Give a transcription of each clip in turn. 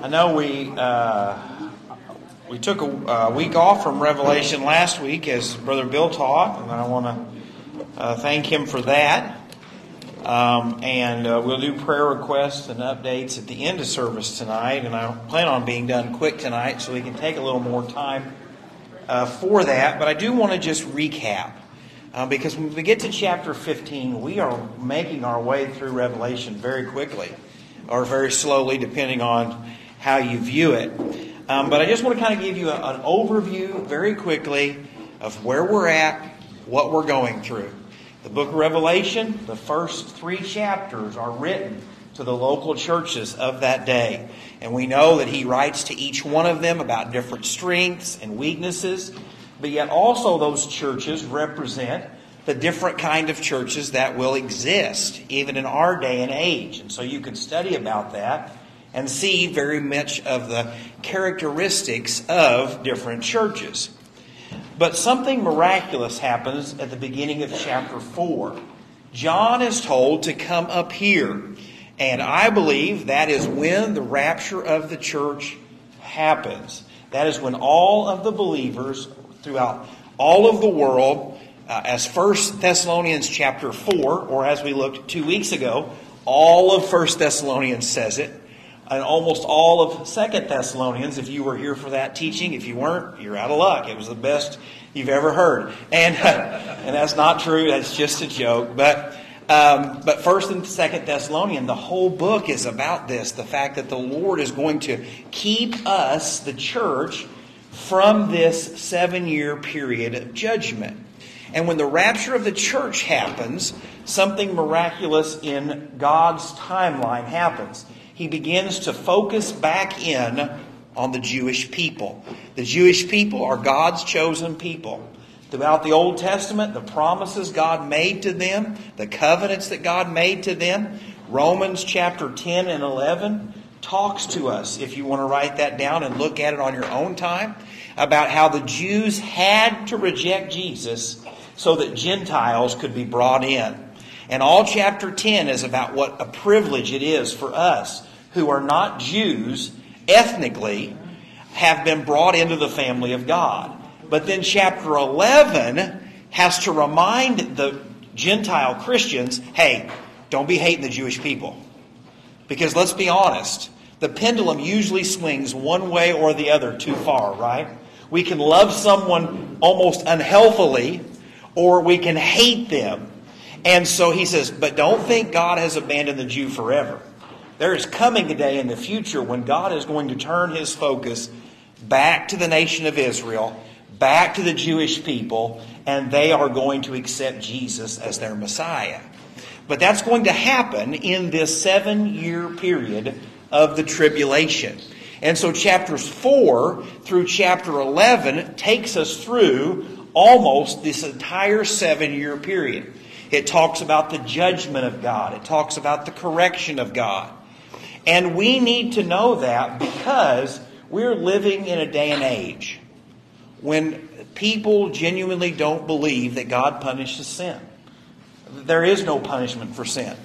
I know we took a week off from Revelation last week, as Brother Bill taught, and I want to thank him for that. And we'll do prayer requests and updates at the end of service tonight, and I plan on being done quick tonight so we can take a little more time for that. But I do want to just recap, because when we get to chapter 15, we are making our way through Revelation very quickly, or very slowly, depending on how you view it. But I just want to kind of give you an overview very quickly of where we're at, what we're going through. The book of Revelation, the first three chapters are written to the local churches of that day. And we know that he writes to each one of them about different strengths and weaknesses. But yet also those churches represent the different kind of churches that will exist even in our day and age. And so you can study about that and see very much of the characteristics of different churches. But something miraculous happens at the beginning of chapter 4. John is told to come up here. And I believe that is when the rapture of the church happens. That is when all of the believers throughout all of the world, as First Thessalonians chapter 4, or as we looked 2 weeks ago, all of First Thessalonians says it. And almost all of Second Thessalonians, if you were here for that teaching. If you weren't, you're out of luck. It was the best you've ever heard. And that's not true. That's just a joke. But First and Second Thessalonians, the whole book is about this. The fact that the Lord is going to keep us, the church, from this 7-year period of judgment. And when the rapture of the church happens, something miraculous in God's timeline happens. He begins to focus back in on the Jewish people. The Jewish people are God's chosen people. Throughout the Old Testament, the promises God made to them, the covenants that God made to them, Romans chapter 10 and 11 talks to us, if you want to write that down and look at it on your own time, about how the Jews had to reject Jesus so that Gentiles could be brought in. And all chapter 10 is about what a privilege it is for us who are not Jews, ethnically, have been brought into the family of God. But then chapter 11 has to remind the Gentile Christians, hey, don't be hating the Jewish people. Because let's be honest, the pendulum usually swings one way or the other too far, right? We can love someone almost unhealthily, or we can hate them. And so he says, but don't think God has abandoned the Jew forever. There is coming a day in the future when God is going to turn his focus back to the nation of Israel, back to the Jewish people, and they are going to accept Jesus as their Messiah. But that's going to happen in this 7-year period of the tribulation. And so chapters 4 through chapter 11 takes us through almost this entire 7-year period. It talks about the judgment of God. It talks about the correction of God. And we need to know that because we're living in a day and age when people genuinely don't believe that God punishes sin. There is no punishment for sin.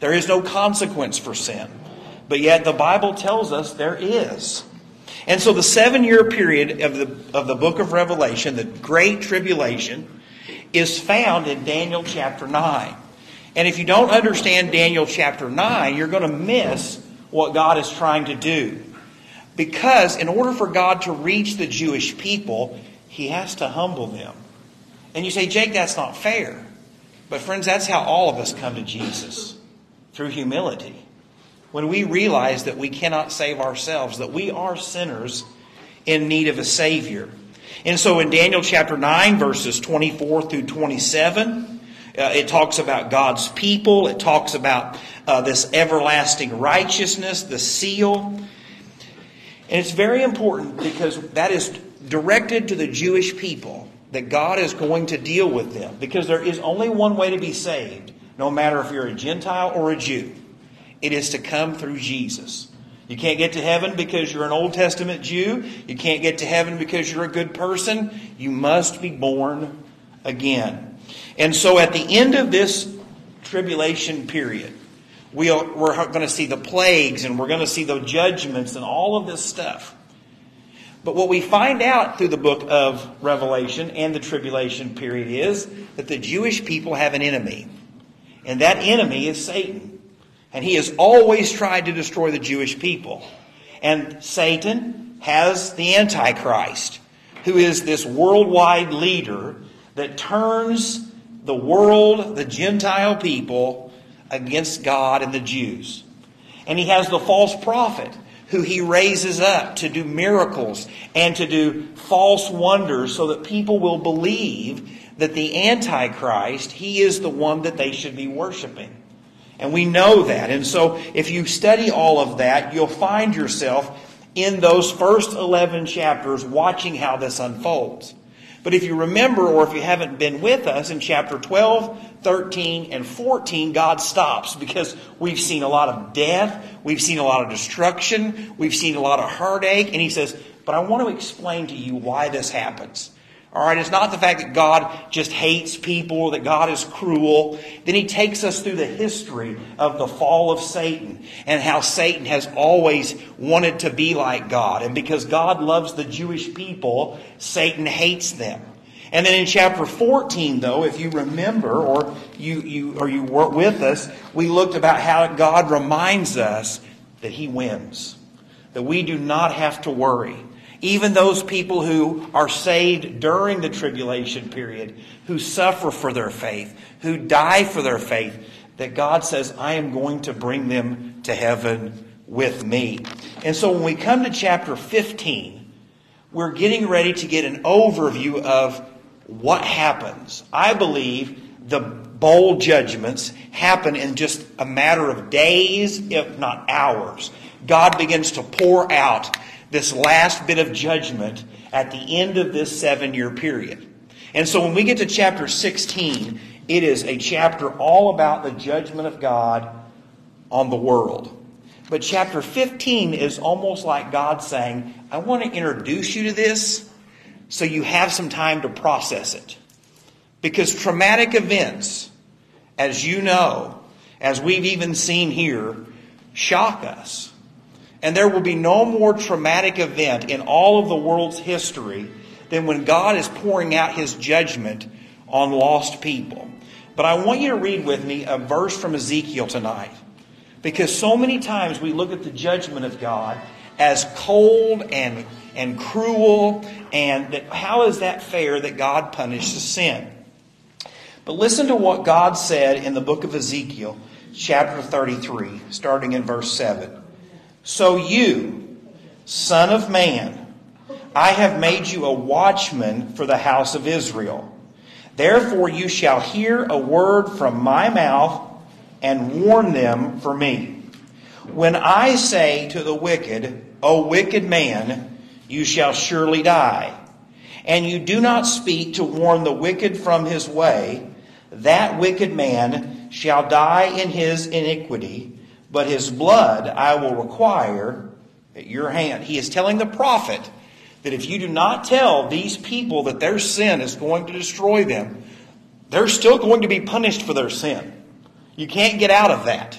There is no consequence for sin. But yet the Bible tells us there is. And so the 7-year period of the book of Revelation, the Great Tribulation, is found in Daniel chapter 9. And if you don't understand Daniel chapter 9, you're going to miss what God is trying to do. Because in order for God to reach the Jewish people, he has to humble them. And you say, Jake, that's not fair. But friends, that's how all of us come to Jesus, through humility. When we realize that we cannot save ourselves, that we are sinners in need of a Savior. And so in Daniel chapter 9, verses 24 through 27, it talks about God's people. It talks about this everlasting righteousness, the seal. And it's very important because that is directed to the Jewish people, that God is going to deal with them. Because there is only one way to be saved, no matter if you're a Gentile or a Jew. It is to come through Jesus. You can't get to heaven because you're an Old Testament Jew. You can't get to heaven because you're a good person. You must be born again. And so at the end of this tribulation period, We're going to see the plagues, and we're going to see the judgments and all of this stuff. But what we find out through the book of Revelation and the tribulation period is that the Jewish people have an enemy. And that enemy is Satan. And he has always tried to destroy the Jewish people. And Satan has the Antichrist, who is this worldwide leader that turns the world, the Gentile people, against God and the Jews. And he has the false prophet, who he raises up to do miracles and to do false wonders so that people will believe that the Antichrist, he is the one that they should be worshiping. And we know that. And so if you study all of that, you'll find yourself in those first 11 chapters watching how this unfolds. But if you remember, or if you haven't been with us, in chapter 12, 13, and 14, God stops because we've seen a lot of death, we've seen a lot of destruction, we've seen a lot of heartache, and he says, but I want to explain to you why this happens. All right, it's not the fact that God just hates people, or that God is cruel. Then he takes us through the history of the fall of Satan and how Satan has always wanted to be like God. And because God loves the Jewish people, Satan hates them. And then in chapter 14, though, if you remember, or you were with us, we looked about how God reminds us that he wins, that we do not have to worry. Even those people who are saved during the tribulation period, who suffer for their faith, who die for their faith, that God says, I am going to bring them to heaven with me. And so when we come to chapter 15, we're getting ready to get an overview of what happens. I believe the bold judgments happen in just a matter of days, if not hours. God begins to pour out this last bit of judgment at the end of this 7-year period. And so when we get to chapter 16, it is a chapter all about the judgment of God on the world. But chapter 15 is almost like God saying, I want to introduce you to this so you have some time to process it. Because traumatic events, as you know, as we've even seen here, shock us. And there will be no more traumatic event in all of the world's history than when God is pouring out his judgment on lost people. But I want you to read with me a verse from Ezekiel tonight. Because so many times we look at the judgment of God as cold and cruel, and that, how is that fair that God punishes sin? But listen to what God said in the book of Ezekiel, chapter 33, starting in verse 7. So you, son of man, I have made you a watchman for the house of Israel. Therefore you shall hear a word from my mouth and warn them for me. When I say to the wicked, O wicked man, you shall surely die, and you do not speak to warn the wicked from his way, that wicked man shall die in his iniquity, but his blood I will require at your hand. He is telling the prophet that if you do not tell these people that their sin is going to destroy them, they're still going to be punished for their sin. You can't get out of that.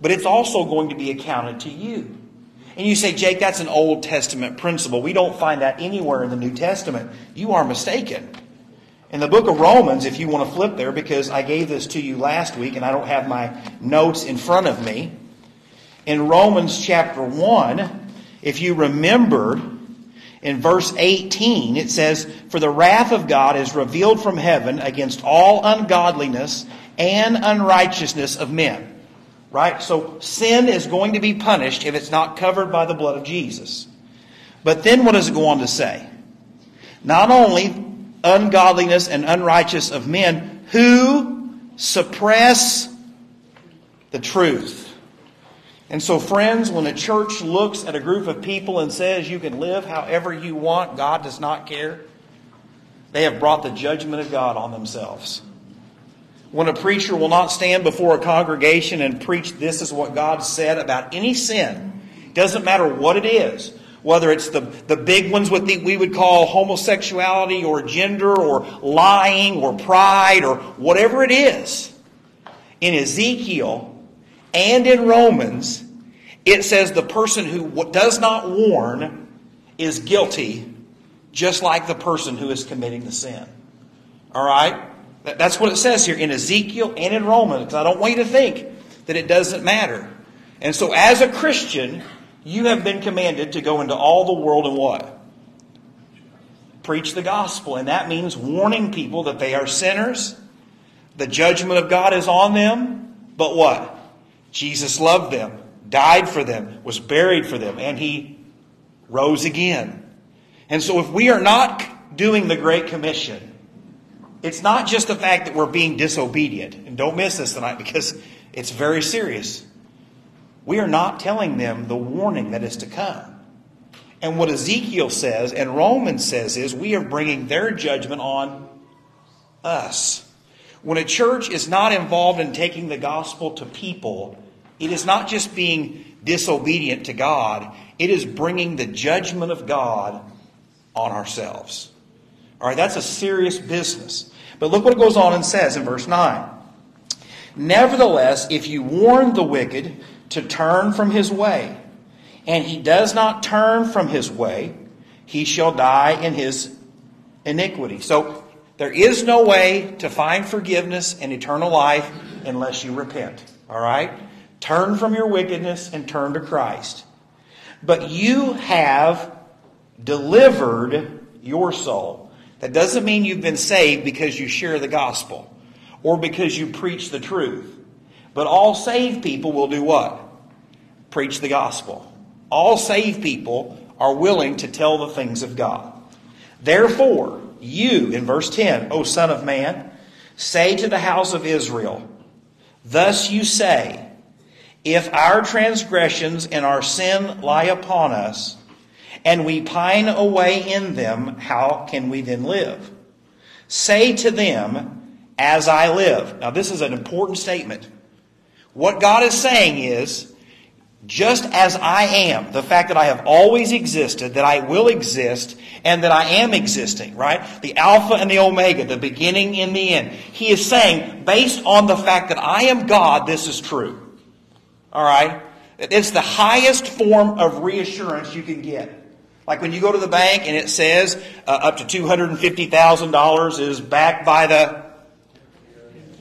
But it's also going to be accounted to you. And you say, Jake, that's an Old Testament principle. We don't find that anywhere in the New Testament. You are mistaken. In the book of Romans, if you want to flip there, because I gave this to you last week and I don't have my notes in front of me. In Romans chapter 1, if you remember, in verse 18, it says, For the wrath of God is revealed from heaven against all ungodliness and unrighteousness of men. Right? So sin is going to be punished if it's not covered by the blood of Jesus. But then what does it go on to say? Not only ungodliness and unrighteous of men who suppress the truth. And so, friends, when a church looks at a group of people and says you can live however you want, God does not care, they have brought the judgment of God on themselves. When a preacher will not stand before a congregation and preach, this is what God said about any sin, doesn't matter what it is, whether it's the big ones with we would call homosexuality or gender or lying or pride or whatever it is. In Ezekiel, and in Romans, it says the person who does not warn is guilty, just like the person who is committing the sin. All right? That's what it says here in Ezekiel and in Romans. I don't want you to think that it doesn't matter. And so as a Christian, you have been commanded to go into all the world and what? Preach the gospel. And that means warning people that they are sinners. The judgment of God is on them. But what? Jesus loved them, died for them, was buried for them, and He rose again. And so if we are not doing the Great Commission, it's not just the fact that we're being disobedient. And don't miss this tonight because it's very serious. We are not telling them the warning that is to come. And what Ezekiel says and Romans says is we are bringing their judgment on us. When a church is not involved in taking the gospel to people, it is not just being disobedient to God. It is bringing the judgment of God on ourselves. All right, that's a serious business. But look what it goes on and says in verse 9. Nevertheless, if you warn the wicked to turn from his way, and he does not turn from his way, he shall die in his iniquity. So there is no way to find forgiveness and eternal life unless you repent. All right? Turn from your wickedness and turn to Christ. But you have delivered your soul. That doesn't mean you've been saved because you share the gospel or because you preach the truth. But all saved people will do what? Preach the gospel. All saved people are willing to tell the things of God. Therefore, you, in verse 10, O son of man, say to the house of Israel, thus you say, if our transgressions and our sin lie upon us, and we pine away in them, how can we then live? Say to them, as I live. Now this is an important statement. What God is saying is, just as I am, the fact that I have always existed, that I will exist, and that I am existing, right? The Alpha and the Omega, the beginning and the end. He is saying, based on the fact that I am God, this is true. All right? It's the highest form of reassurance you can get. Like when you go to the bank and it says up to $250,000 is backed by the...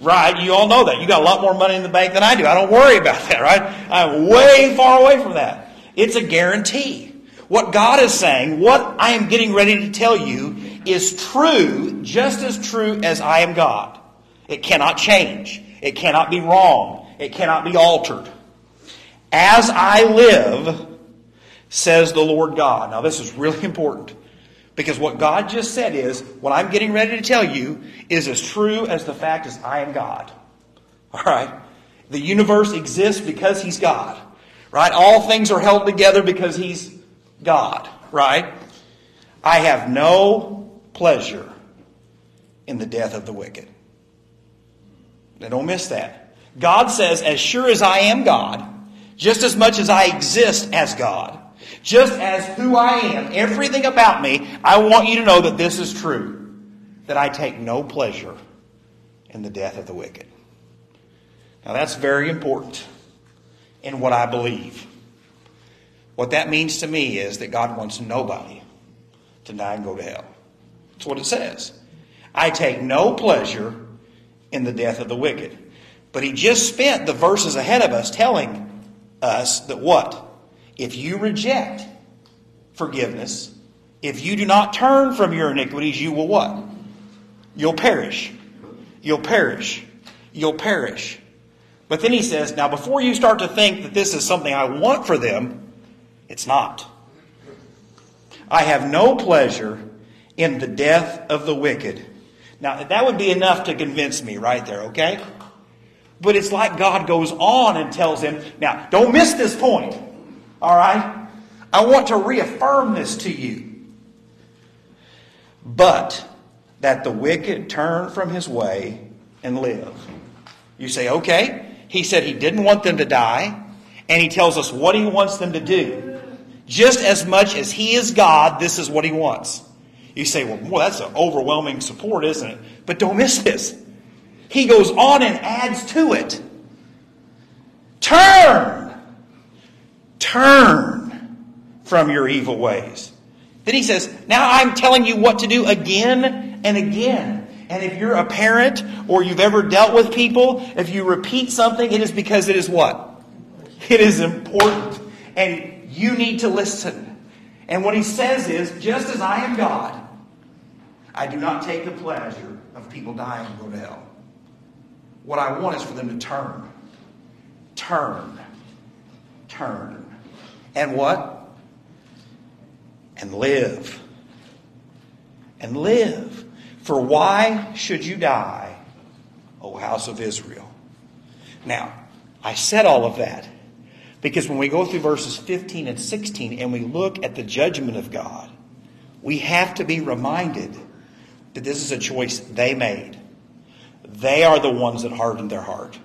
Right, you all know that. You got a lot more money in the bank than I do. I don't worry about that, right? I'm way far away from that. It's a guarantee. What God is saying, what I am getting ready to tell you is true, just as true as I am God. It cannot change. It cannot be wrong. It cannot be altered. As I live, says the Lord God. Now this is really important because what God just said is, what I'm getting ready to tell you is as true as the fact as I am God. All right? The universe exists because He's God. Right? All things are held together because He's God. Right? I have no pleasure in the death of the wicked. Now don't miss that. God says, as sure as I am God, just as much as I exist as God, just as who I am, everything about me, I want you to know that this is true, that I take no pleasure in the death of the wicked. Now that's very important in what I believe. What that means to me is that God wants nobody to die and go to hell. That's what it says. I take no pleasure in the death of the wicked. But He just spent the verses ahead of us telling us that what? If you reject forgiveness, if you do not turn from your iniquities, you will what? You'll perish. You'll perish. You'll perish. But then He says, now before you start to think that this is something I want for them, it's not. I have no pleasure in the death of the wicked. Now that would be enough to convince me right there, okay? But it's like God goes on and tells him, now, don't miss this point, all right? I want to reaffirm this to you. But that the wicked turn from his way and live. You say, okay. He said He didn't want them to die. And He tells us what He wants them to do. Just as much as He is God, this is what He wants. You say, well, boy, that's an overwhelming support, isn't it? But don't miss this. He goes on and adds to it. Turn from your evil ways. Then he says, now I'm telling you what to do again and again. And if you're a parent or you've ever dealt with people, if you repeat something, it is because it is what? It is important. And you need to listen. And what he says is, just as I am God, I do not take the pleasure of people dying and go to hell. What I want is for them to turn. Turn. Turn. And what? And live. And live. For why should you die, O house of Israel? Now, I said all of that because when we go through verses 15 and 16 and we look at the judgment of God, we have to be reminded that this is a choice they made. They are the ones that hardened their heart.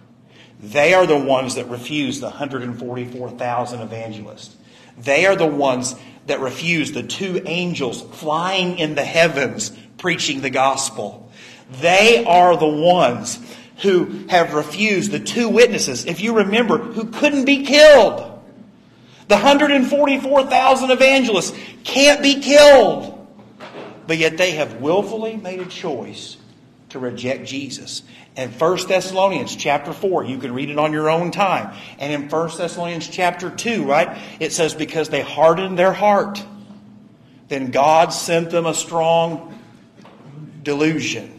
They are the ones that refused the 144,000 evangelists. They are the ones that refused the two angels flying in the heavens preaching the gospel. They are the ones who have refused the two witnesses, if you remember, who couldn't be killed. The 144,000 evangelists can't be killed. But yet they have willfully made a choice to reject Jesus. In 1 Thessalonians chapter 4, you can read it on your own time. And in 1 Thessalonians chapter 2, right, it says, because they hardened their heart, then God sent them a strong delusion.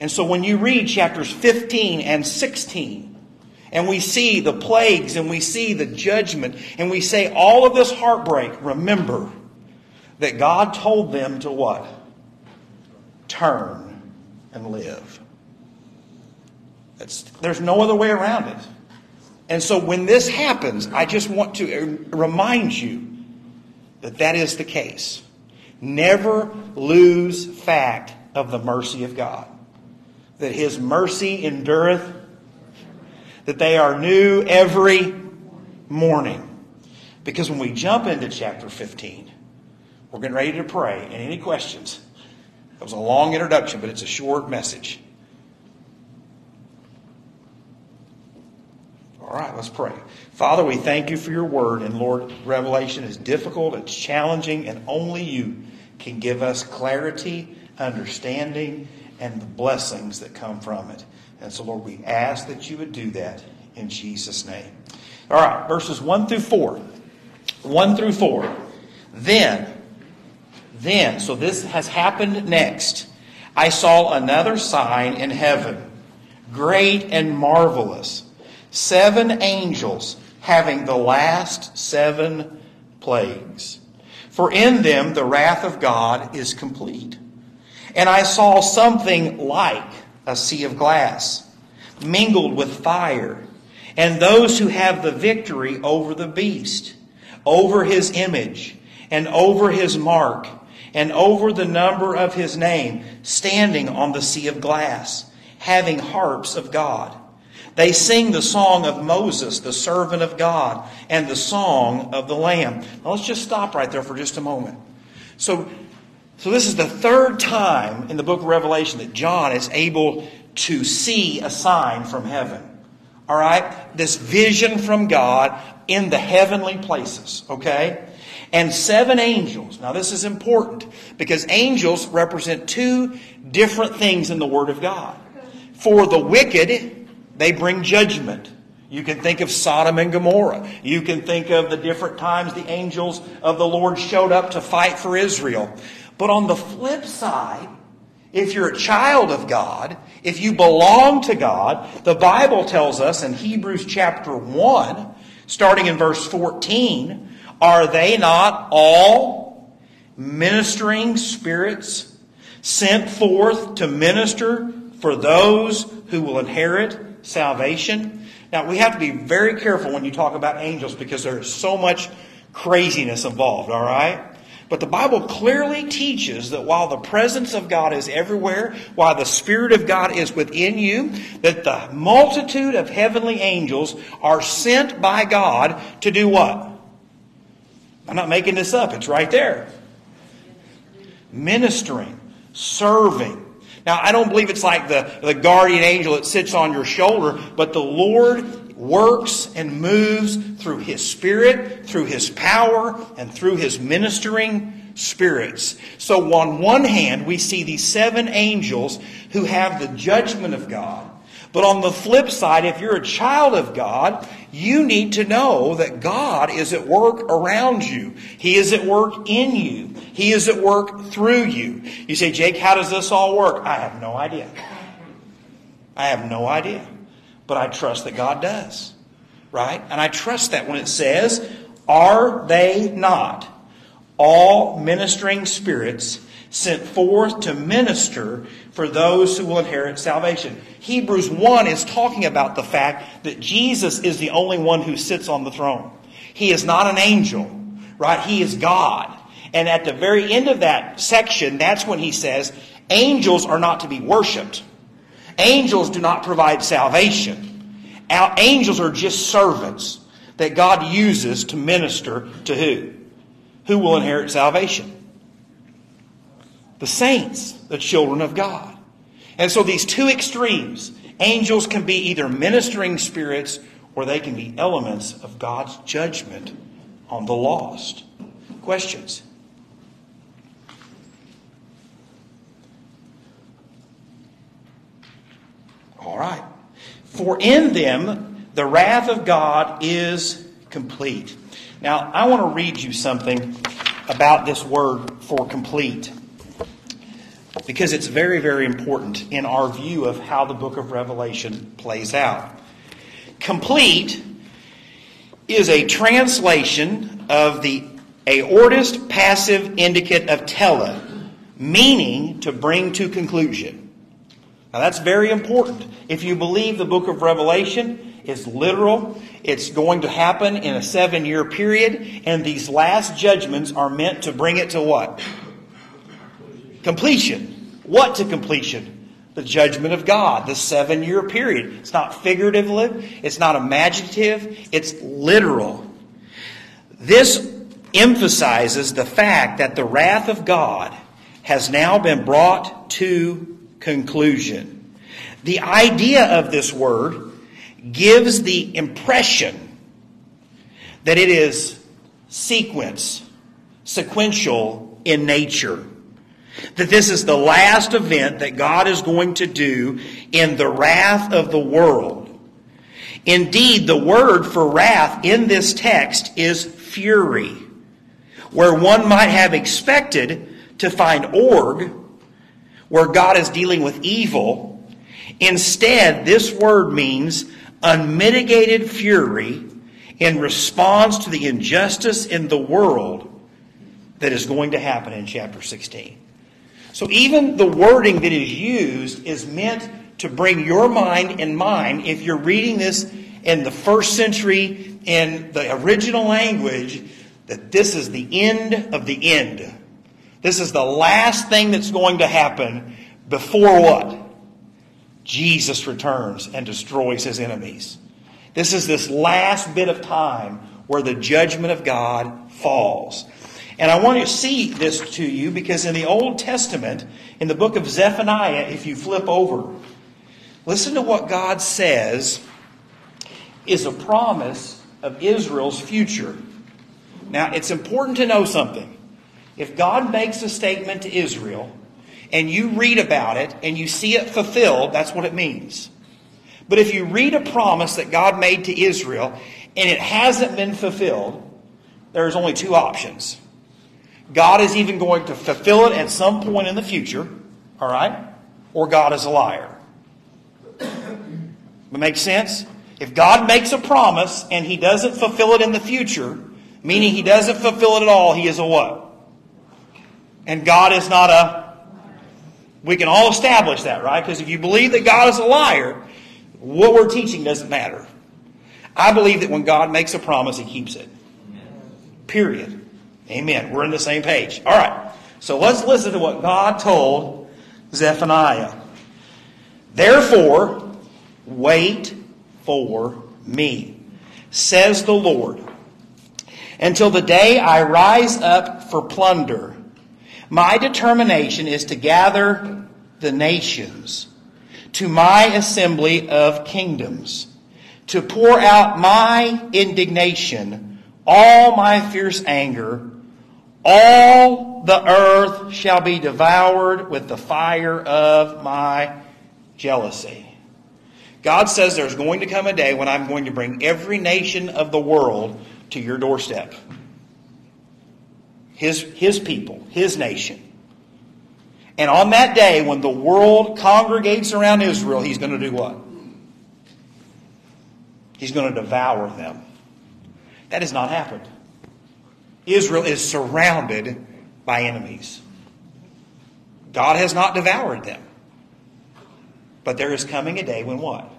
And so when you read chapters 15 and 16, and we see the plagues, and we see the judgment, and we say all of this heartbreak, remember that God told them to what? Turn and live. There's no other way around it. And so when this happens, I just want to remind you that that is the case. Never lose fact of the mercy of God. That His mercy endureth, that they are new every morning. Because when we jump into chapter 15, we're getting ready to pray. And any questions? That was a long introduction, but it's a short message. All right, let's pray. Father, we thank you for your word. And Lord, Revelation is difficult, it's challenging, and only you can give us clarity, understanding, and the blessings that come from it. And so, Lord, we ask that you would do that in Jesus' name. All right, verses 1 through 4. 1 through 4. Then, so this has happened next. I saw another sign in heaven, great and marvelous. 7 angels having the last 7 plagues. For in them the wrath of God is complete. And I saw something like a sea of glass, mingled with fire, and those who have the victory over the beast, over his image, and over his mark, and over the number of his name, standing on the sea of glass, having harps of God. They sing the song of Moses, the servant of God, and the song of the Lamb. Now let's just stop right there for just a moment. So this is the third time in the book of Revelation that John is able to see a sign from heaven. All right? This vision from God in the heavenly places. Okay? And 7 angels. Now this is important because angels represent 2 different things in the Word of God. For the wicked, they bring judgment. You can think of Sodom and Gomorrah. You can think of the different times the angels of the Lord showed up to fight for Israel. But on the flip side, if you're a child of God, if you belong to God, the Bible tells us in Hebrews chapter 1, starting in verse 14, are they not all ministering spirits sent forth to minister for those who will inherit salvation? Now, we have to be very careful when you talk about angels because there's so much craziness involved, all right? But the Bible clearly teaches that while the presence of God is everywhere, while the Spirit of God is within you, that the multitude of heavenly angels are sent by God to do what? I'm not making this up. It's right there. Ministering, serving. Now, I don't believe it's like the guardian angel that sits on your shoulder, but the Lord works and moves through His Spirit, through His power, and through His ministering spirits. So on one hand, we see these seven angels who have the judgment of God. But on the flip side, if you're a child of God, you need to know that God is at work around you. He is at work in you. He is at work through you. You say, Jake, how does this all work? I have no idea. I have no idea. But I trust that God does. Right? And I trust that when it says, are they not all ministering spirits sent forth to minister for those who will inherit salvation? Hebrews 1 is talking about the fact that Jesus is the only one who sits on the throne. He is not an angel, right? He is God. And at the very end of that section, that's when he says, angels are not to be worshipped. Angels do not provide salvation. Angels are just servants that God uses to minister to who? Who will inherit salvation? The saints, the children of God. And so these two extremes, angels can be either ministering spirits or they can be elements of God's judgment on the lost. Questions? All right. For in them the wrath of God is complete. Now, I want to read you something about this word for complete, because it's very, very important in our view of how the book of Revelation plays out. Complete is a translation of the aorist passive indicate of tele, meaning to bring to conclusion. Now that's very important. If you believe the book of Revelation is literal, it's going to happen in a 7-year period, and these last judgments are meant to bring it to what? Completion. What to completion? The judgment of God, the 7-year period. It's not figurative, it's not imaginative, it's literal. This emphasizes the fact that the wrath of God has now been brought to conclusion. The idea of this word gives the impression that it is sequential in nature. That this is the last event that God is going to do in the wrath of the world. Indeed, the word for wrath in this text is fury, where one might have expected to find org, where God is dealing with evil. Instead, this word means unmitigated fury in response to the injustice in the world that is going to happen in chapter 16. So even the wording that is used is meant to bring your mind in mind, if you're reading this in the first century in the original language, that this is the end of the end. This is the last thing that's going to happen before what? Jesus returns and destroys His enemies. This is this last bit of time where the judgment of God falls. And I want to see this to you because in the Old Testament, in the book of Zephaniah, if you flip over, listen to what God says is a promise of Israel's future. Now, it's important to know something. If God makes a statement to Israel and you read about it and you see it fulfilled, that's what it means. But if you read a promise that God made to Israel and it hasn't been fulfilled, there's only two options. God is even going to fulfill it at some point in the future, all right? Or God is a liar. That makes sense? If God makes a promise and He doesn't fulfill it in the future, meaning He doesn't fulfill it at all, He is a what? And God is not a... We can all establish that, right? Because if you believe that God is a liar, what we're teaching doesn't matter. I believe that when God makes a promise, He keeps it. Period. Amen. We're on the same page. All right. So let's listen to what God told Zephaniah. Therefore, wait for me, says the Lord, until the day I rise up for plunder. My determination is to gather the nations to my assembly of kingdoms, to pour out my indignation, all my fierce anger. All the earth shall be devoured with the fire of my jealousy. God says there's going to come a day when I'm going to bring every nation of the world to your doorstep. His people, His nation. And on that day, when the world congregates around Israel, He's going to do what? He's going to devour them. That has not happened. Israel is surrounded by enemies. God has not devoured them. But there is coming a day when what?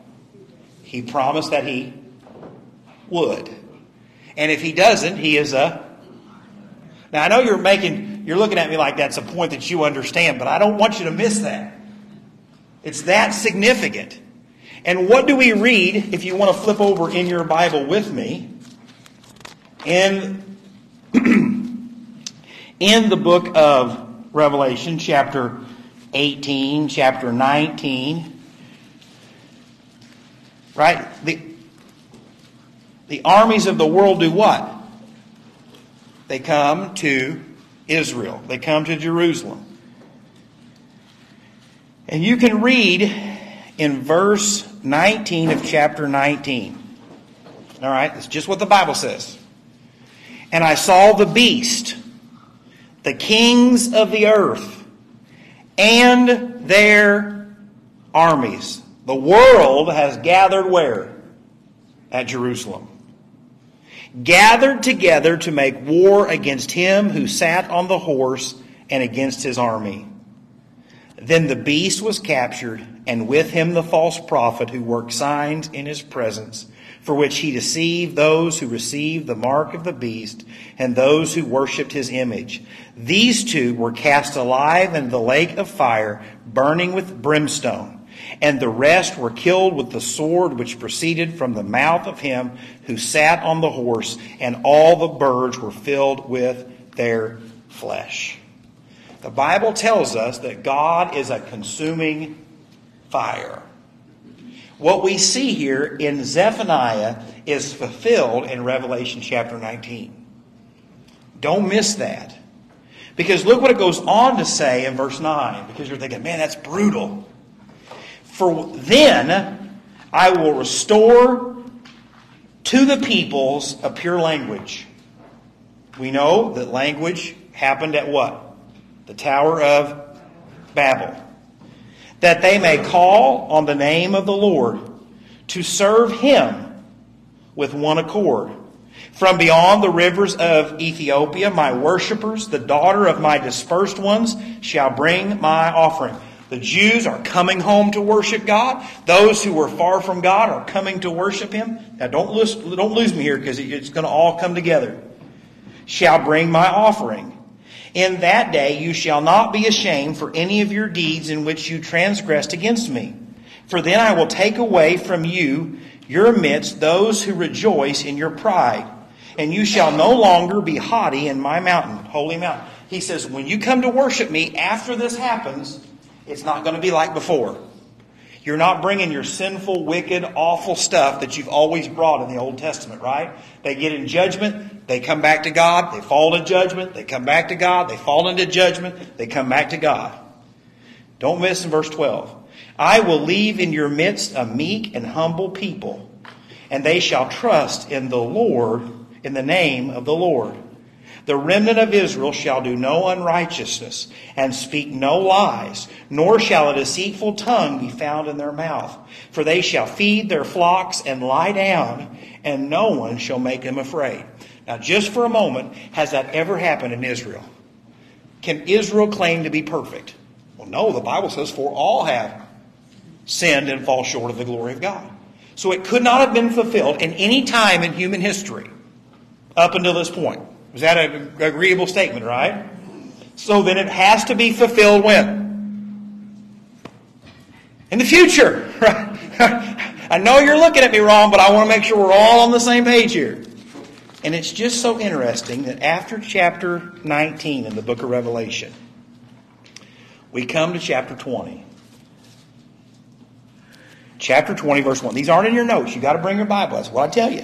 He promised that He would. And if He doesn't, He is a... Now I know you're looking at me like that's a point that you understand, but I don't want you to miss that. It's that significant. And what do we read, if you want to flip over in your Bible with me, in the book of Revelation, chapter 18, chapter 19, right? The armies of the world do what? They come to Israel. They come to Jerusalem. And you can read in verse 19 of chapter 19. All right? It's just what the Bible says. And I saw the beast, the kings of the earth, and their armies. The world has gathered where? At Jerusalem. Gathered together to make war against Him who sat on the horse and against His army. Then the beast was captured, and with him the false prophet who worked signs in his presence, for which he deceived those who received the mark of the beast and those who worshipped his image. These two were cast alive into the lake of fire, burning with brimstone. And the rest were killed with the sword which proceeded from the mouth of him who sat on the horse, and all the birds were filled with their flesh. The Bible tells us that God is a consuming fire. What we see here in Zephaniah is fulfilled in Revelation chapter 19. Don't miss that. Because look what it goes on to say in verse 9. Because you're thinking, man, that's brutal. For then I will restore to the peoples a pure language. We know that language happened at what? The Tower of Babel. That they may call on the name of the Lord to serve Him with one accord. From beyond the rivers of Ethiopia, my worshipers, the daughter of my dispersed ones, shall bring my offering. The Jews are coming home to worship God. Those who were far from God are coming to worship Him. Now don't lose me here, because it's going to all come together. Shall bring my offering. In that day you shall not be ashamed for any of your deeds in which you transgressed against me. For then I will take away from you, your midst, those who rejoice in your pride. And you shall no longer be haughty in my mountain, holy mountain. He says, when you come to worship me after this happens... it's not going to be like before. You're not bringing your sinful, wicked, awful stuff that you've always brought in the Old Testament, right? They get in judgment. They come back to God. They fall into judgment. They come back to God. They fall into judgment. They come back to God. Don't miss in verse 12. I will leave in your midst a meek and humble people, and they shall trust in the Lord, in the name of the Lord. The remnant of Israel shall do no unrighteousness and speak no lies, nor shall a deceitful tongue be found in their mouth. For they shall feed their flocks and lie down, and no one shall make them afraid. Now, just for a moment, has that ever happened in Israel? Can Israel claim to be perfect? Well, no, the Bible says, for all have sinned and fall short of the glory of God. So it could not have been fulfilled in any time in human history up until this point. Was that an agreeable statement, right? So then it has to be fulfilled when? In the future, right? I know you're looking at me wrong, but I want to make sure we're all on the same page here. And it's just so interesting that after chapter 19 in the book of Revelation, we come to chapter 20. Chapter 20, verse 1. These aren't in your notes. You've got to bring your Bible. That's what I tell you.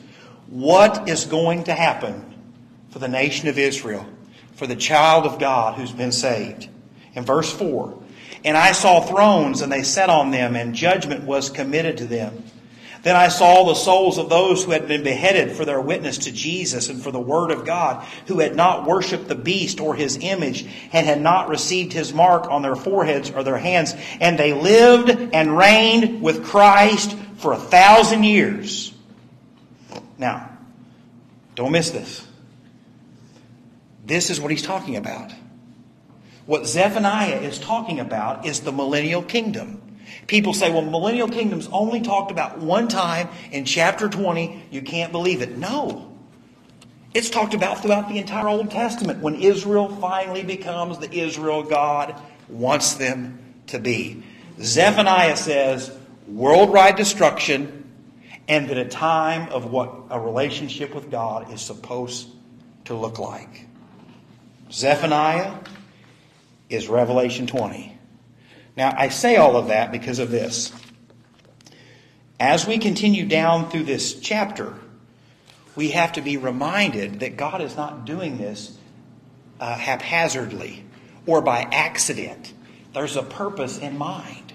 What is going to happen for the nation of Israel, for the child of God who's been saved? In verse 4, and I saw thrones, and they sat on them, and judgment was committed to them. Then I saw the souls of those who had been beheaded for their witness to Jesus and for the word of God, who had not worshipped the beast or his image, and had not received his mark on their foreheads or their hands. And they lived and reigned with Christ for 1,000 years. Now, don't miss this. This is what he's talking about. What Zephaniah is talking about is the millennial kingdom. People say, well, millennial kingdom's only talked about one time in chapter 20. You can't believe it. No. It's talked about throughout the entire Old Testament when Israel finally becomes the Israel God wants them to be. Zephaniah says worldwide destruction, and that a time of what a relationship with God is supposed to look like. Zephaniah is Revelation 20. Now, I say all of that because of this. As we continue down through this chapter, we have to be reminded that God is not doing this haphazardly or by accident. There's a purpose in mind,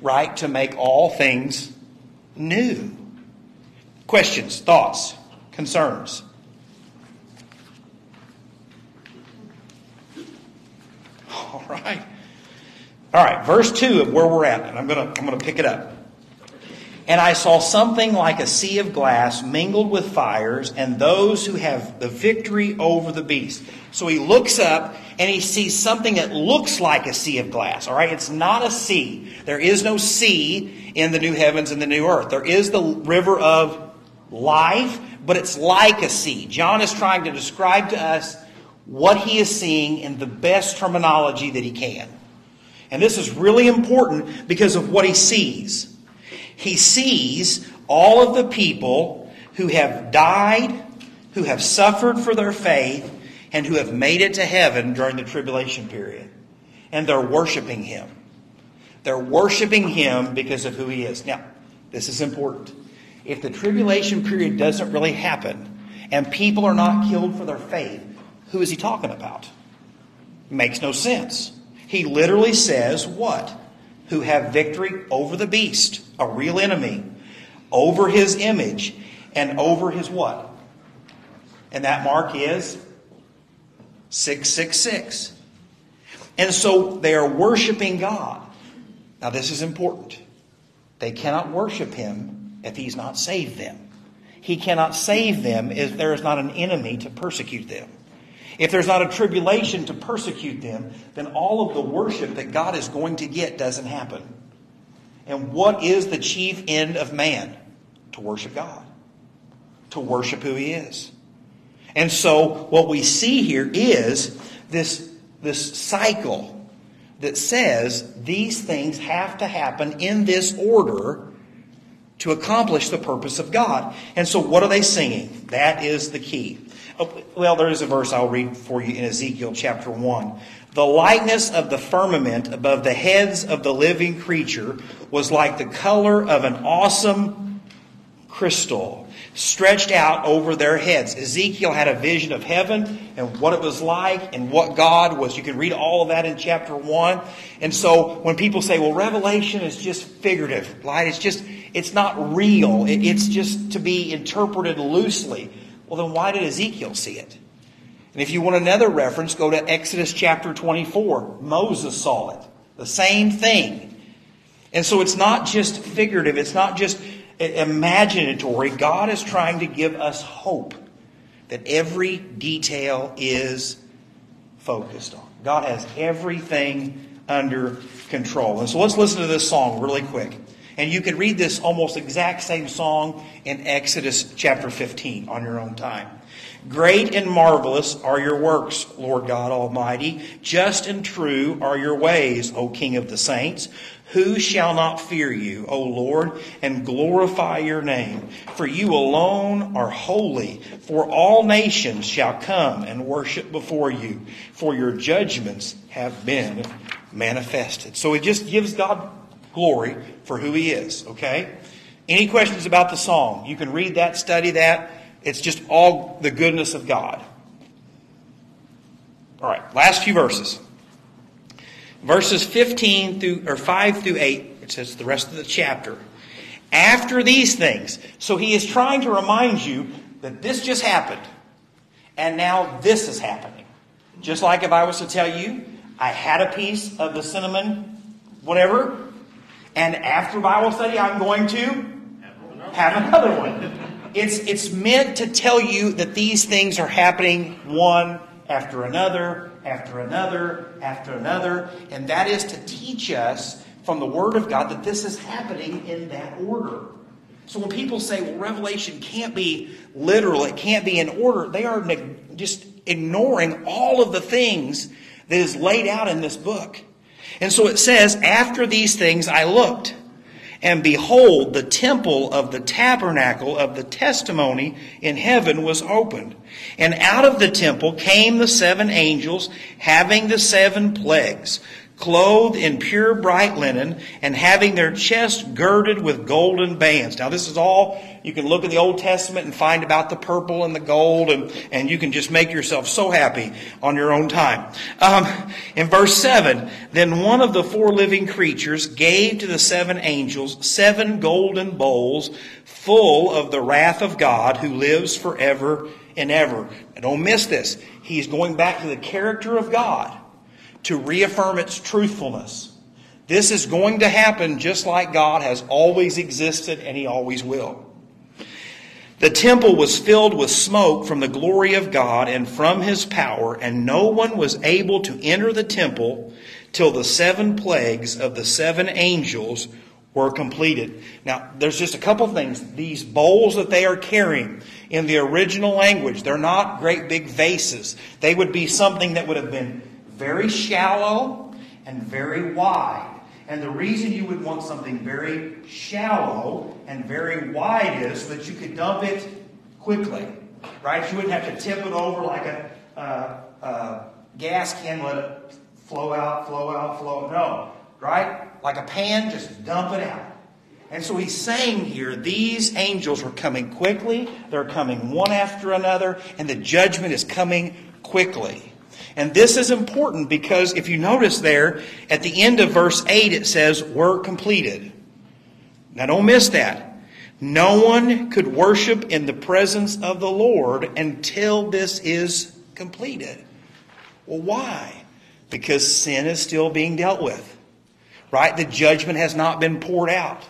right? To make all things new. Questions, thoughts, concerns? All right. All right, verse 2 of where we're at, and I'm going to pick it up. And I saw something like a sea of glass mingled with fires, and those who have the victory over the beast. So he looks up and he sees something that looks like a sea of glass. All right, it's not a sea. There is no sea in the new heavens and the new earth. There is the river of life, but it's like a sea. John is trying to describe to us what he is seeing in the best terminology that he can. And this is really important because of what he sees. He sees all of the people who have died, who have suffered for their faith, and who have made it to heaven during the tribulation period. And they're worshiping him. They're worshiping him because of who he is. Now, this is important. If the tribulation period doesn't really happen and people are not killed for their faith, who is he talking about? Makes no sense. He literally says what? Who have victory over the beast, a real enemy, over his image, and over his what? And that mark is 666. And so they are worshiping God. Now this is important. They cannot worship him if he's not saved them. He cannot save them if there is not an enemy to persecute them. If there's not a tribulation to persecute them, then all of the worship that God is going to get doesn't happen. And what is the chief end of man? To worship God. To worship who he is. And so what we see here is this cycle that says these things have to happen in this order to accomplish the purpose of God. And so what are they singing? That is the key. Well, there is a verse I'll read for you in Ezekiel chapter 1. The likeness of the firmament above the heads of the living creature was like the color of an awesome crystal stretched out over their heads. Ezekiel had a vision of heaven and what it was like and what God was. You can read all of that in chapter 1. And so when people say, well, Revelation is just figurative, right? It's not real. It's just to be interpreted loosely. Well, then why did Ezekiel see it? And if you want another reference, go to Exodus chapter 24. Moses saw it. The same thing. And so it's not just figurative. It's not just imaginatory. God is trying to give us hope that every detail is focused on. God has everything under control. And so let's listen to this song really quick. And you can read this almost exact same song in Exodus chapter 15 on your own time. Great and marvelous are your works, Lord God Almighty. Just and true are your ways, O King of the saints. Who shall not fear you, O Lord, and glorify your name? For you alone are holy, for all nations shall come and worship before you, for your judgments have been manifested. So it just gives God glory for who He is, okay? Any questions about the song? You can read that, study that. It's just all the goodness of God. All right, last few verses. Verses 5 through 8, it says the rest of the chapter. After these things, so he is trying to remind you that this just happened, and now this is happening. Just like if I was to tell you, I had a piece of the cinnamon, whatever, and after Bible study, I'm going to have another one. It's meant to tell you that these things are happening one after another, after another, after another. And that is to teach us from the Word of God that this is happening in that order. So when people say, well, Revelation can't be literal, it can't be in order, they are just ignoring all of the things that is laid out in this book. And so it says, after these things I looked, and behold, the temple of the tabernacle of the testimony in heaven was opened. And out of the temple came the seven angels, having the seven plagues, clothed in pure bright linen, and having their chests girded with golden bands. Now this is all, you can look in the Old Testament and find about the purple and the gold, and you can just make yourself so happy on your own time. In verse 7, then one of the four living creatures gave to the seven angels 7 golden bowls full of the wrath of God who lives forever and ever. Now don't miss this. He's going back to the character of God to reaffirm its truthfulness. This is going to happen just like God has always existed and He always will. The temple was filled with smoke from the glory of God and from His power, and no one was able to enter the temple till the 7 plagues of the 7 angels were completed. Now, there's just a couple things. These bowls that they are carrying in the original language, they're not great big vases. They would be something that would have been very shallow and very wide. And the reason you would want something very shallow and very wide is so that you could dump it quickly, right? You wouldn't have to tip it over like a gas can, let it flow out. No, right? Like a pan, just dump it out. And so he's saying here, these angels are coming quickly. They're coming one after another, and the judgment is coming quickly. And this is important because if you notice there, at the end of verse 8, it says, were completed. Now don't miss that. No one could worship in the presence of the Lord until this is completed. Well, why? Because sin is still being dealt with. Right? The judgment has not been poured out.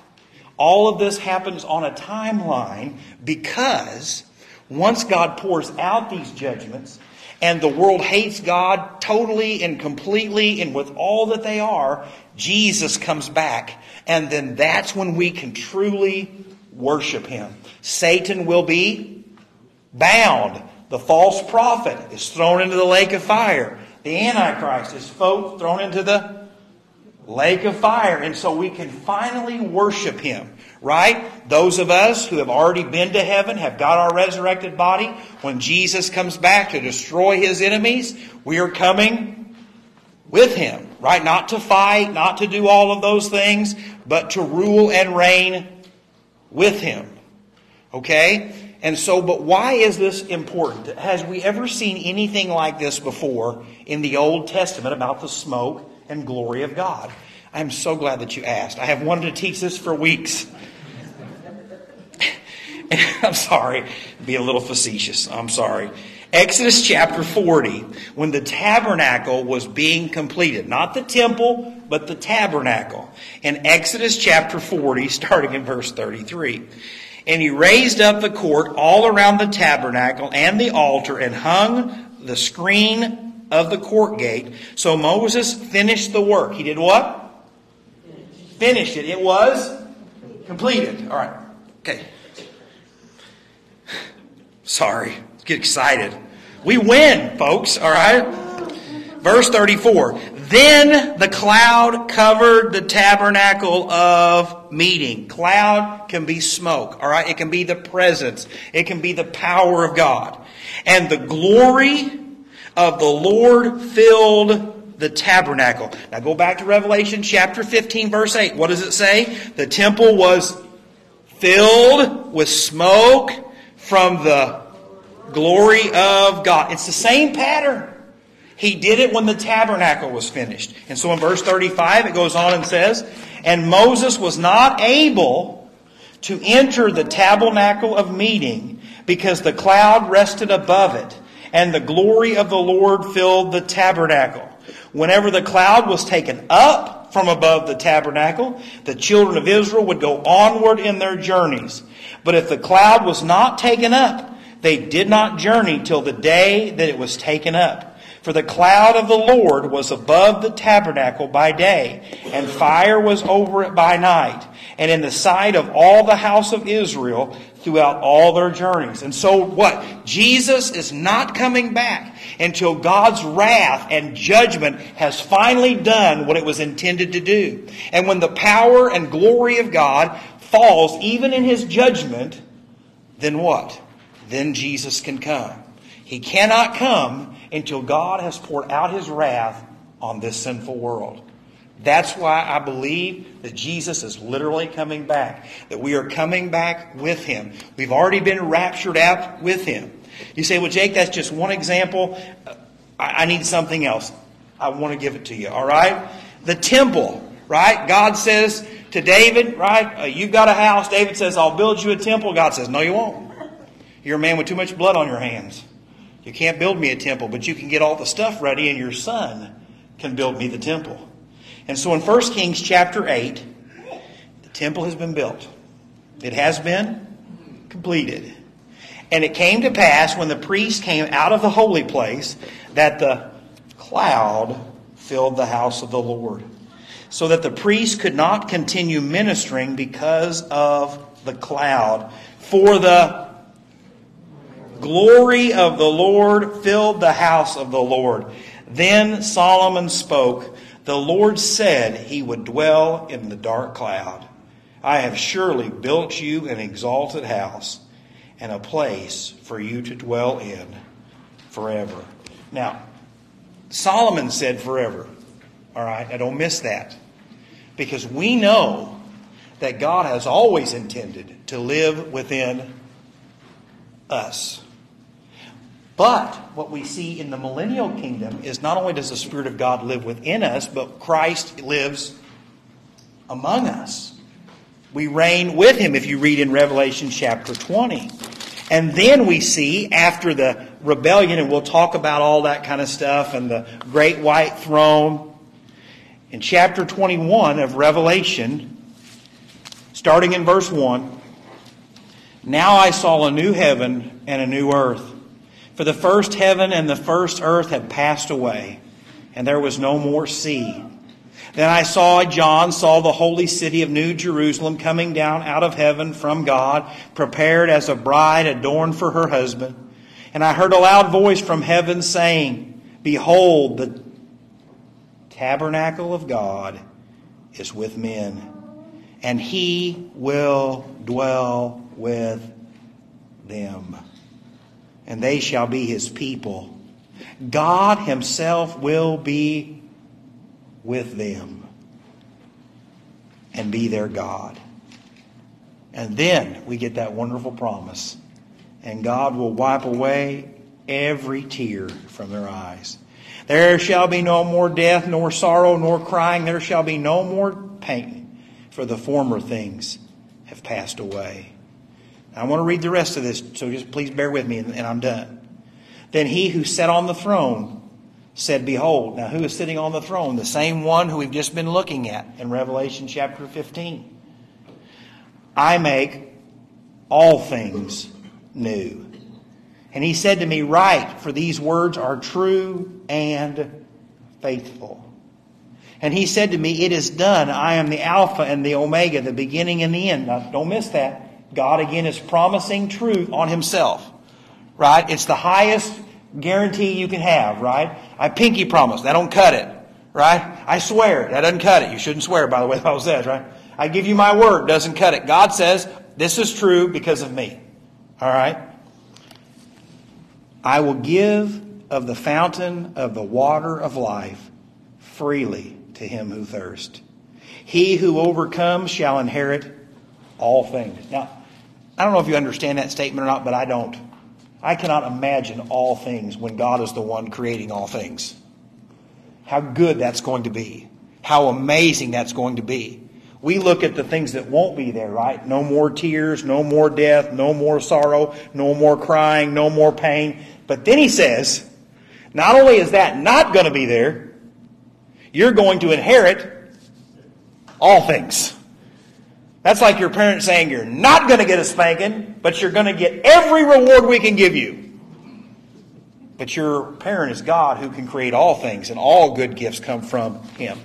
All of this happens on a timeline because once God pours out these judgments, and the world hates God totally and completely and with all that they are, Jesus comes back. And then that's when we can truly worship Him. Satan will be bound. The false prophet is thrown into the lake of fire. The Antichrist is thrown into the lake of fire. And so we can finally worship Him. Right? Those of us who have already been to heaven, have got our resurrected body, when Jesus comes back to destroy His enemies, we are coming with Him. Right? Not to fight, not to do all of those things, but to rule and reign with Him. Okay? And so, but why is this important? Has we ever seen anything like this before in the Old Testament about the smoke and glory of God? I'm so glad that you asked. I have wanted to teach this for weeks. I'm sorry, be a little facetious. I'm sorry. Exodus chapter 40, when the tabernacle was being completed. Not the temple, but the tabernacle. In Exodus chapter 40, starting in verse 33. And he raised up the court all around the tabernacle and the altar and hung the screen of the court gate. So Moses finished the work. He did what? Finished it. It was Completed. All right. Okay. Sorry. Get excited. We win, folks. All right. Verse 34. Then the cloud covered the tabernacle of meeting. Cloud can be smoke. All right. It can be the presence. It can be the power of God. And the glory of the Lord filled the tabernacle. Now go back to Revelation chapter 15, verse 8. What does it say? The temple was filled with smoke from the glory of God. It's the same pattern. He did it when the tabernacle was finished. And so in verse 35 it goes on and says, and Moses was not able to enter the tabernacle of meeting because the cloud rested above it, and the glory of the Lord filled the tabernacle. Whenever the cloud was taken up from above the tabernacle, the children of Israel would go onward in their journeys. But if the cloud was not taken up, they did not journey till the day that it was taken up. For the cloud of the Lord was above the tabernacle by day, and fire was over it by night, and in the sight of all the house of Israel throughout all their journeys. And so what? Jesus is not coming back until God's wrath and judgment has finally done what it was intended to do. And when the power and glory of God falls, even in His judgment, then what? Then Jesus can come. He cannot come until God has poured out His wrath on this sinful world. That's why I believe that Jesus is literally coming back. That we are coming back with Him. We've already been raptured out with Him. You say, well, Jake, that's just one example. I need something else. I want to give it to you, all right? The temple, right? God says to David, right? You've got a house. David says, I'll build you a temple. God says, no, you won't. You're a man with too much blood on your hands. You can't build me a temple, but you can get all the stuff ready and your son can build me the temple. And so in 1 Kings chapter 8, the temple has been built. It has been completed. And it came to pass when the priest came out of the holy place that the cloud filled the house of the Lord, so that the priest could not continue ministering because of the cloud. For the glory of the Lord filled the house of the Lord. Then Solomon spoke. The Lord said He would dwell in the dark cloud. I have surely built you an exalted house and a place for you to dwell in forever. Now, Solomon said forever. All right, I don't miss that. Because we know that God has always intended to live within us. But what we see in the millennial kingdom is not only does the Spirit of God live within us, but Christ lives among us. We reign with Him, if you read in Revelation chapter 20. And then we see, after the rebellion, and we'll talk about all that kind of stuff, and the great white throne, in chapter 21 of Revelation, starting in verse 1, now I saw a new heaven and a new earth. For the first heaven and the first earth had passed away, and there was no more sea. Then I saw, John saw the holy city of New Jerusalem coming down out of heaven from God, prepared as a bride adorned for her husband. And I heard a loud voice from heaven saying, behold, the tabernacle of God is with men, and He will dwell with them. And they shall be His people. God Himself will be with them and be their God. And then we get that wonderful promise. And God will wipe away every tear from their eyes. There shall be no more death, nor sorrow, nor crying. There shall be no more pain, for the former things have passed away. I want to read the rest of this, so just please bear with me, and I'm done. Then He who sat on the throne said, behold. Now who is sitting on the throne? The same one who we've just been looking at in Revelation chapter 15. I make all things new. And He said to me, write, for these words are true and faithful. And he said to me, it is done. I am the Alpha and the Omega, the beginning and the end. Now, don't miss that. God, again, is promising truth on himself. Right? It's the highest guarantee you can have. Right? I pinky promise. That don't cut it. Right? I swear. That doesn't cut it. You shouldn't swear, by the way, the Bible says. Right? I give you my word. Doesn't cut it. God says, this is true because of me. All right? I will give of the fountain of the water of life freely to him who thirsts. He who overcomes shall inherit all things. Now, I don't know if you understand that statement or not, but I don't. I cannot imagine all things when God is the one creating all things. How good that's going to be. How amazing that's going to be. We look at the things that won't be there, right? No more tears, no more death, no more sorrow, no more crying, no more pain. But then he says, not only is that not going to be there, you're going to inherit all things. That's like your parents saying you're not going to get a spanking, but you're going to get every reward we can give you. But your parent is God who can create all things, and all good gifts come from him.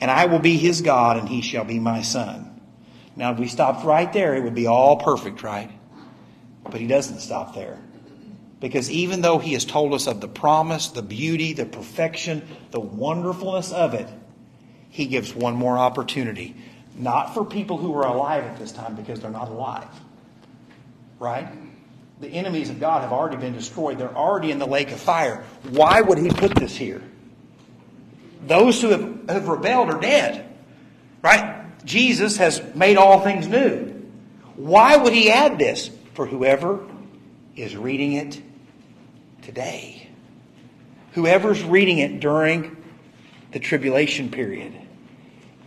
And I will be his God, and he shall be my son. Now, if we stopped right there, it would be all perfect, right? But he doesn't stop there. Because even though he has told us of the promise, the beauty, the perfection, the wonderfulness of it, he gives one more opportunity. Not for people who are alive at this time, because they're not alive. Right? The enemies of God have already been destroyed. They're already in the lake of fire. Why would he put this here? Those who have rebelled are dead. Right? Jesus has made all things new. Why would he add this? For whoever is reading it today. Whoever's reading it during the tribulation period.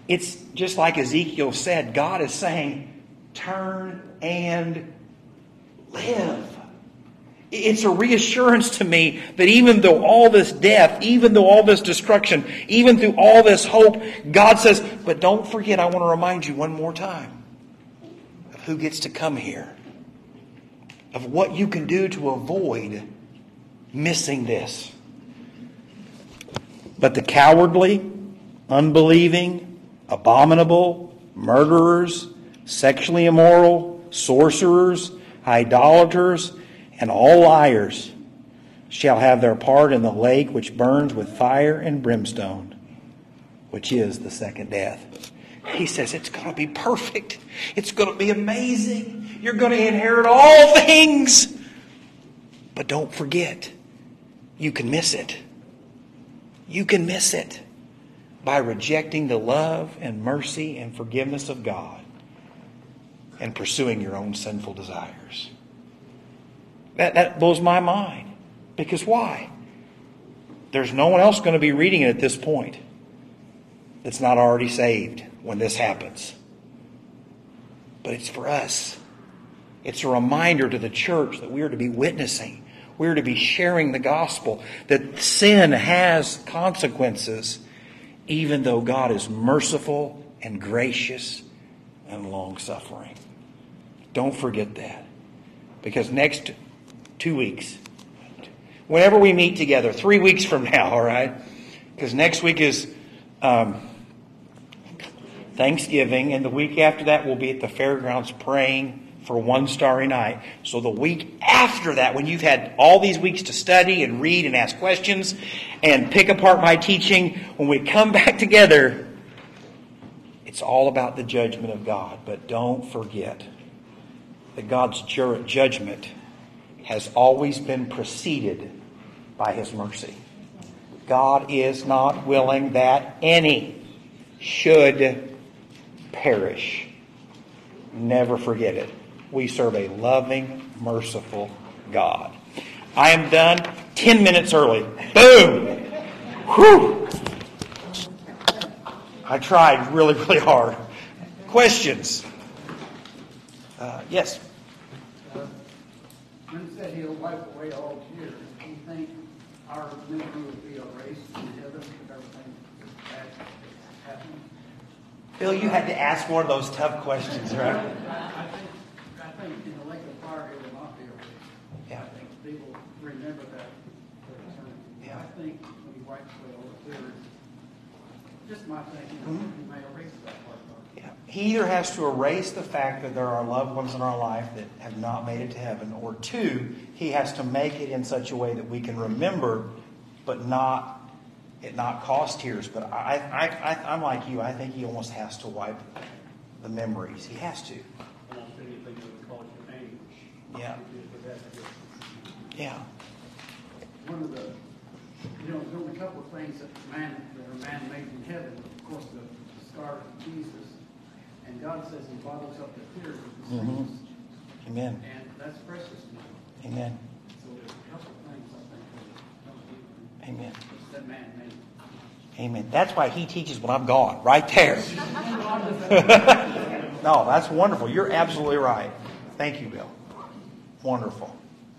It's just like Ezekiel said. God is saying, turn and live. It's a reassurance to me that even though all this death, even though all this destruction, even through all this hope, God says, but don't forget, I want to remind you one more time of who gets to come here, of what you can do to avoid missing this. But the cowardly, unbelieving, abominable, murderers, sexually immoral, sorcerers, idolaters, and all liars shall have their part in the lake which burns with fire and brimstone, which is the second death. He says it's going to be perfect. It's going to be amazing. You're going to inherit all things. But don't forget, you can miss it. You can miss it by rejecting the love and mercy and forgiveness of God and pursuing your own sinful desires. That blows my mind. Because why? There's no one else going to be reading it at this point that's not already saved when this happens. But it's for us. It's a reminder to the church that we are to be witnessing. We are to be sharing the gospel. That sin has consequences, even though God is merciful and gracious and long-suffering. Don't forget that. Because next 2 weeks. Whenever we meet together, 3 weeks from now, all right? Because next week is Thanksgiving, and the week after that we'll be at the fairgrounds praying for one starry night. So the week after that, when you've had all these weeks to study and read and ask questions and pick apart my teaching, when we come back together, it's all about the judgment of God. But don't forget that God's judgment has always been preceded by his mercy. God is not willing that any should perish. Never forget it. We serve a loving, merciful God. I am done 10 minutes early. Boom! Whew! I tried really, really hard. Questions? Yes? When said he'll wipe away all tears, do you think our memory will be erased in heaven if everything bad happens? Bill, you had to ask one of those tough questions, right? I think in the lake of fire it will not be erased. Yeah. I think people remember that for eternity. Yeah. I think when he wipes away all the tears, Just my thinking. Mm-hmm. Yeah. He either has to erase the fact that there are loved ones in our life that have not made it to heaven, or two, he has to make it in such a way that we can remember, but not cause tears. But I'm like you. I think he almost has to wipe the memories. He has to. Yeah. Yeah. One of the, you know, there's only a couple of things that are man made in heaven. Of course, the star of Jesus. And God says he bottles up the tears with his hands. Mm-hmm. Amen. And that's precious to him. Amen. So there's a couple of things I think that that man made. Amen. That's why he teaches when I'm gone, right there. No, that's wonderful. You're absolutely right. Thank you, Bill. Wonderful.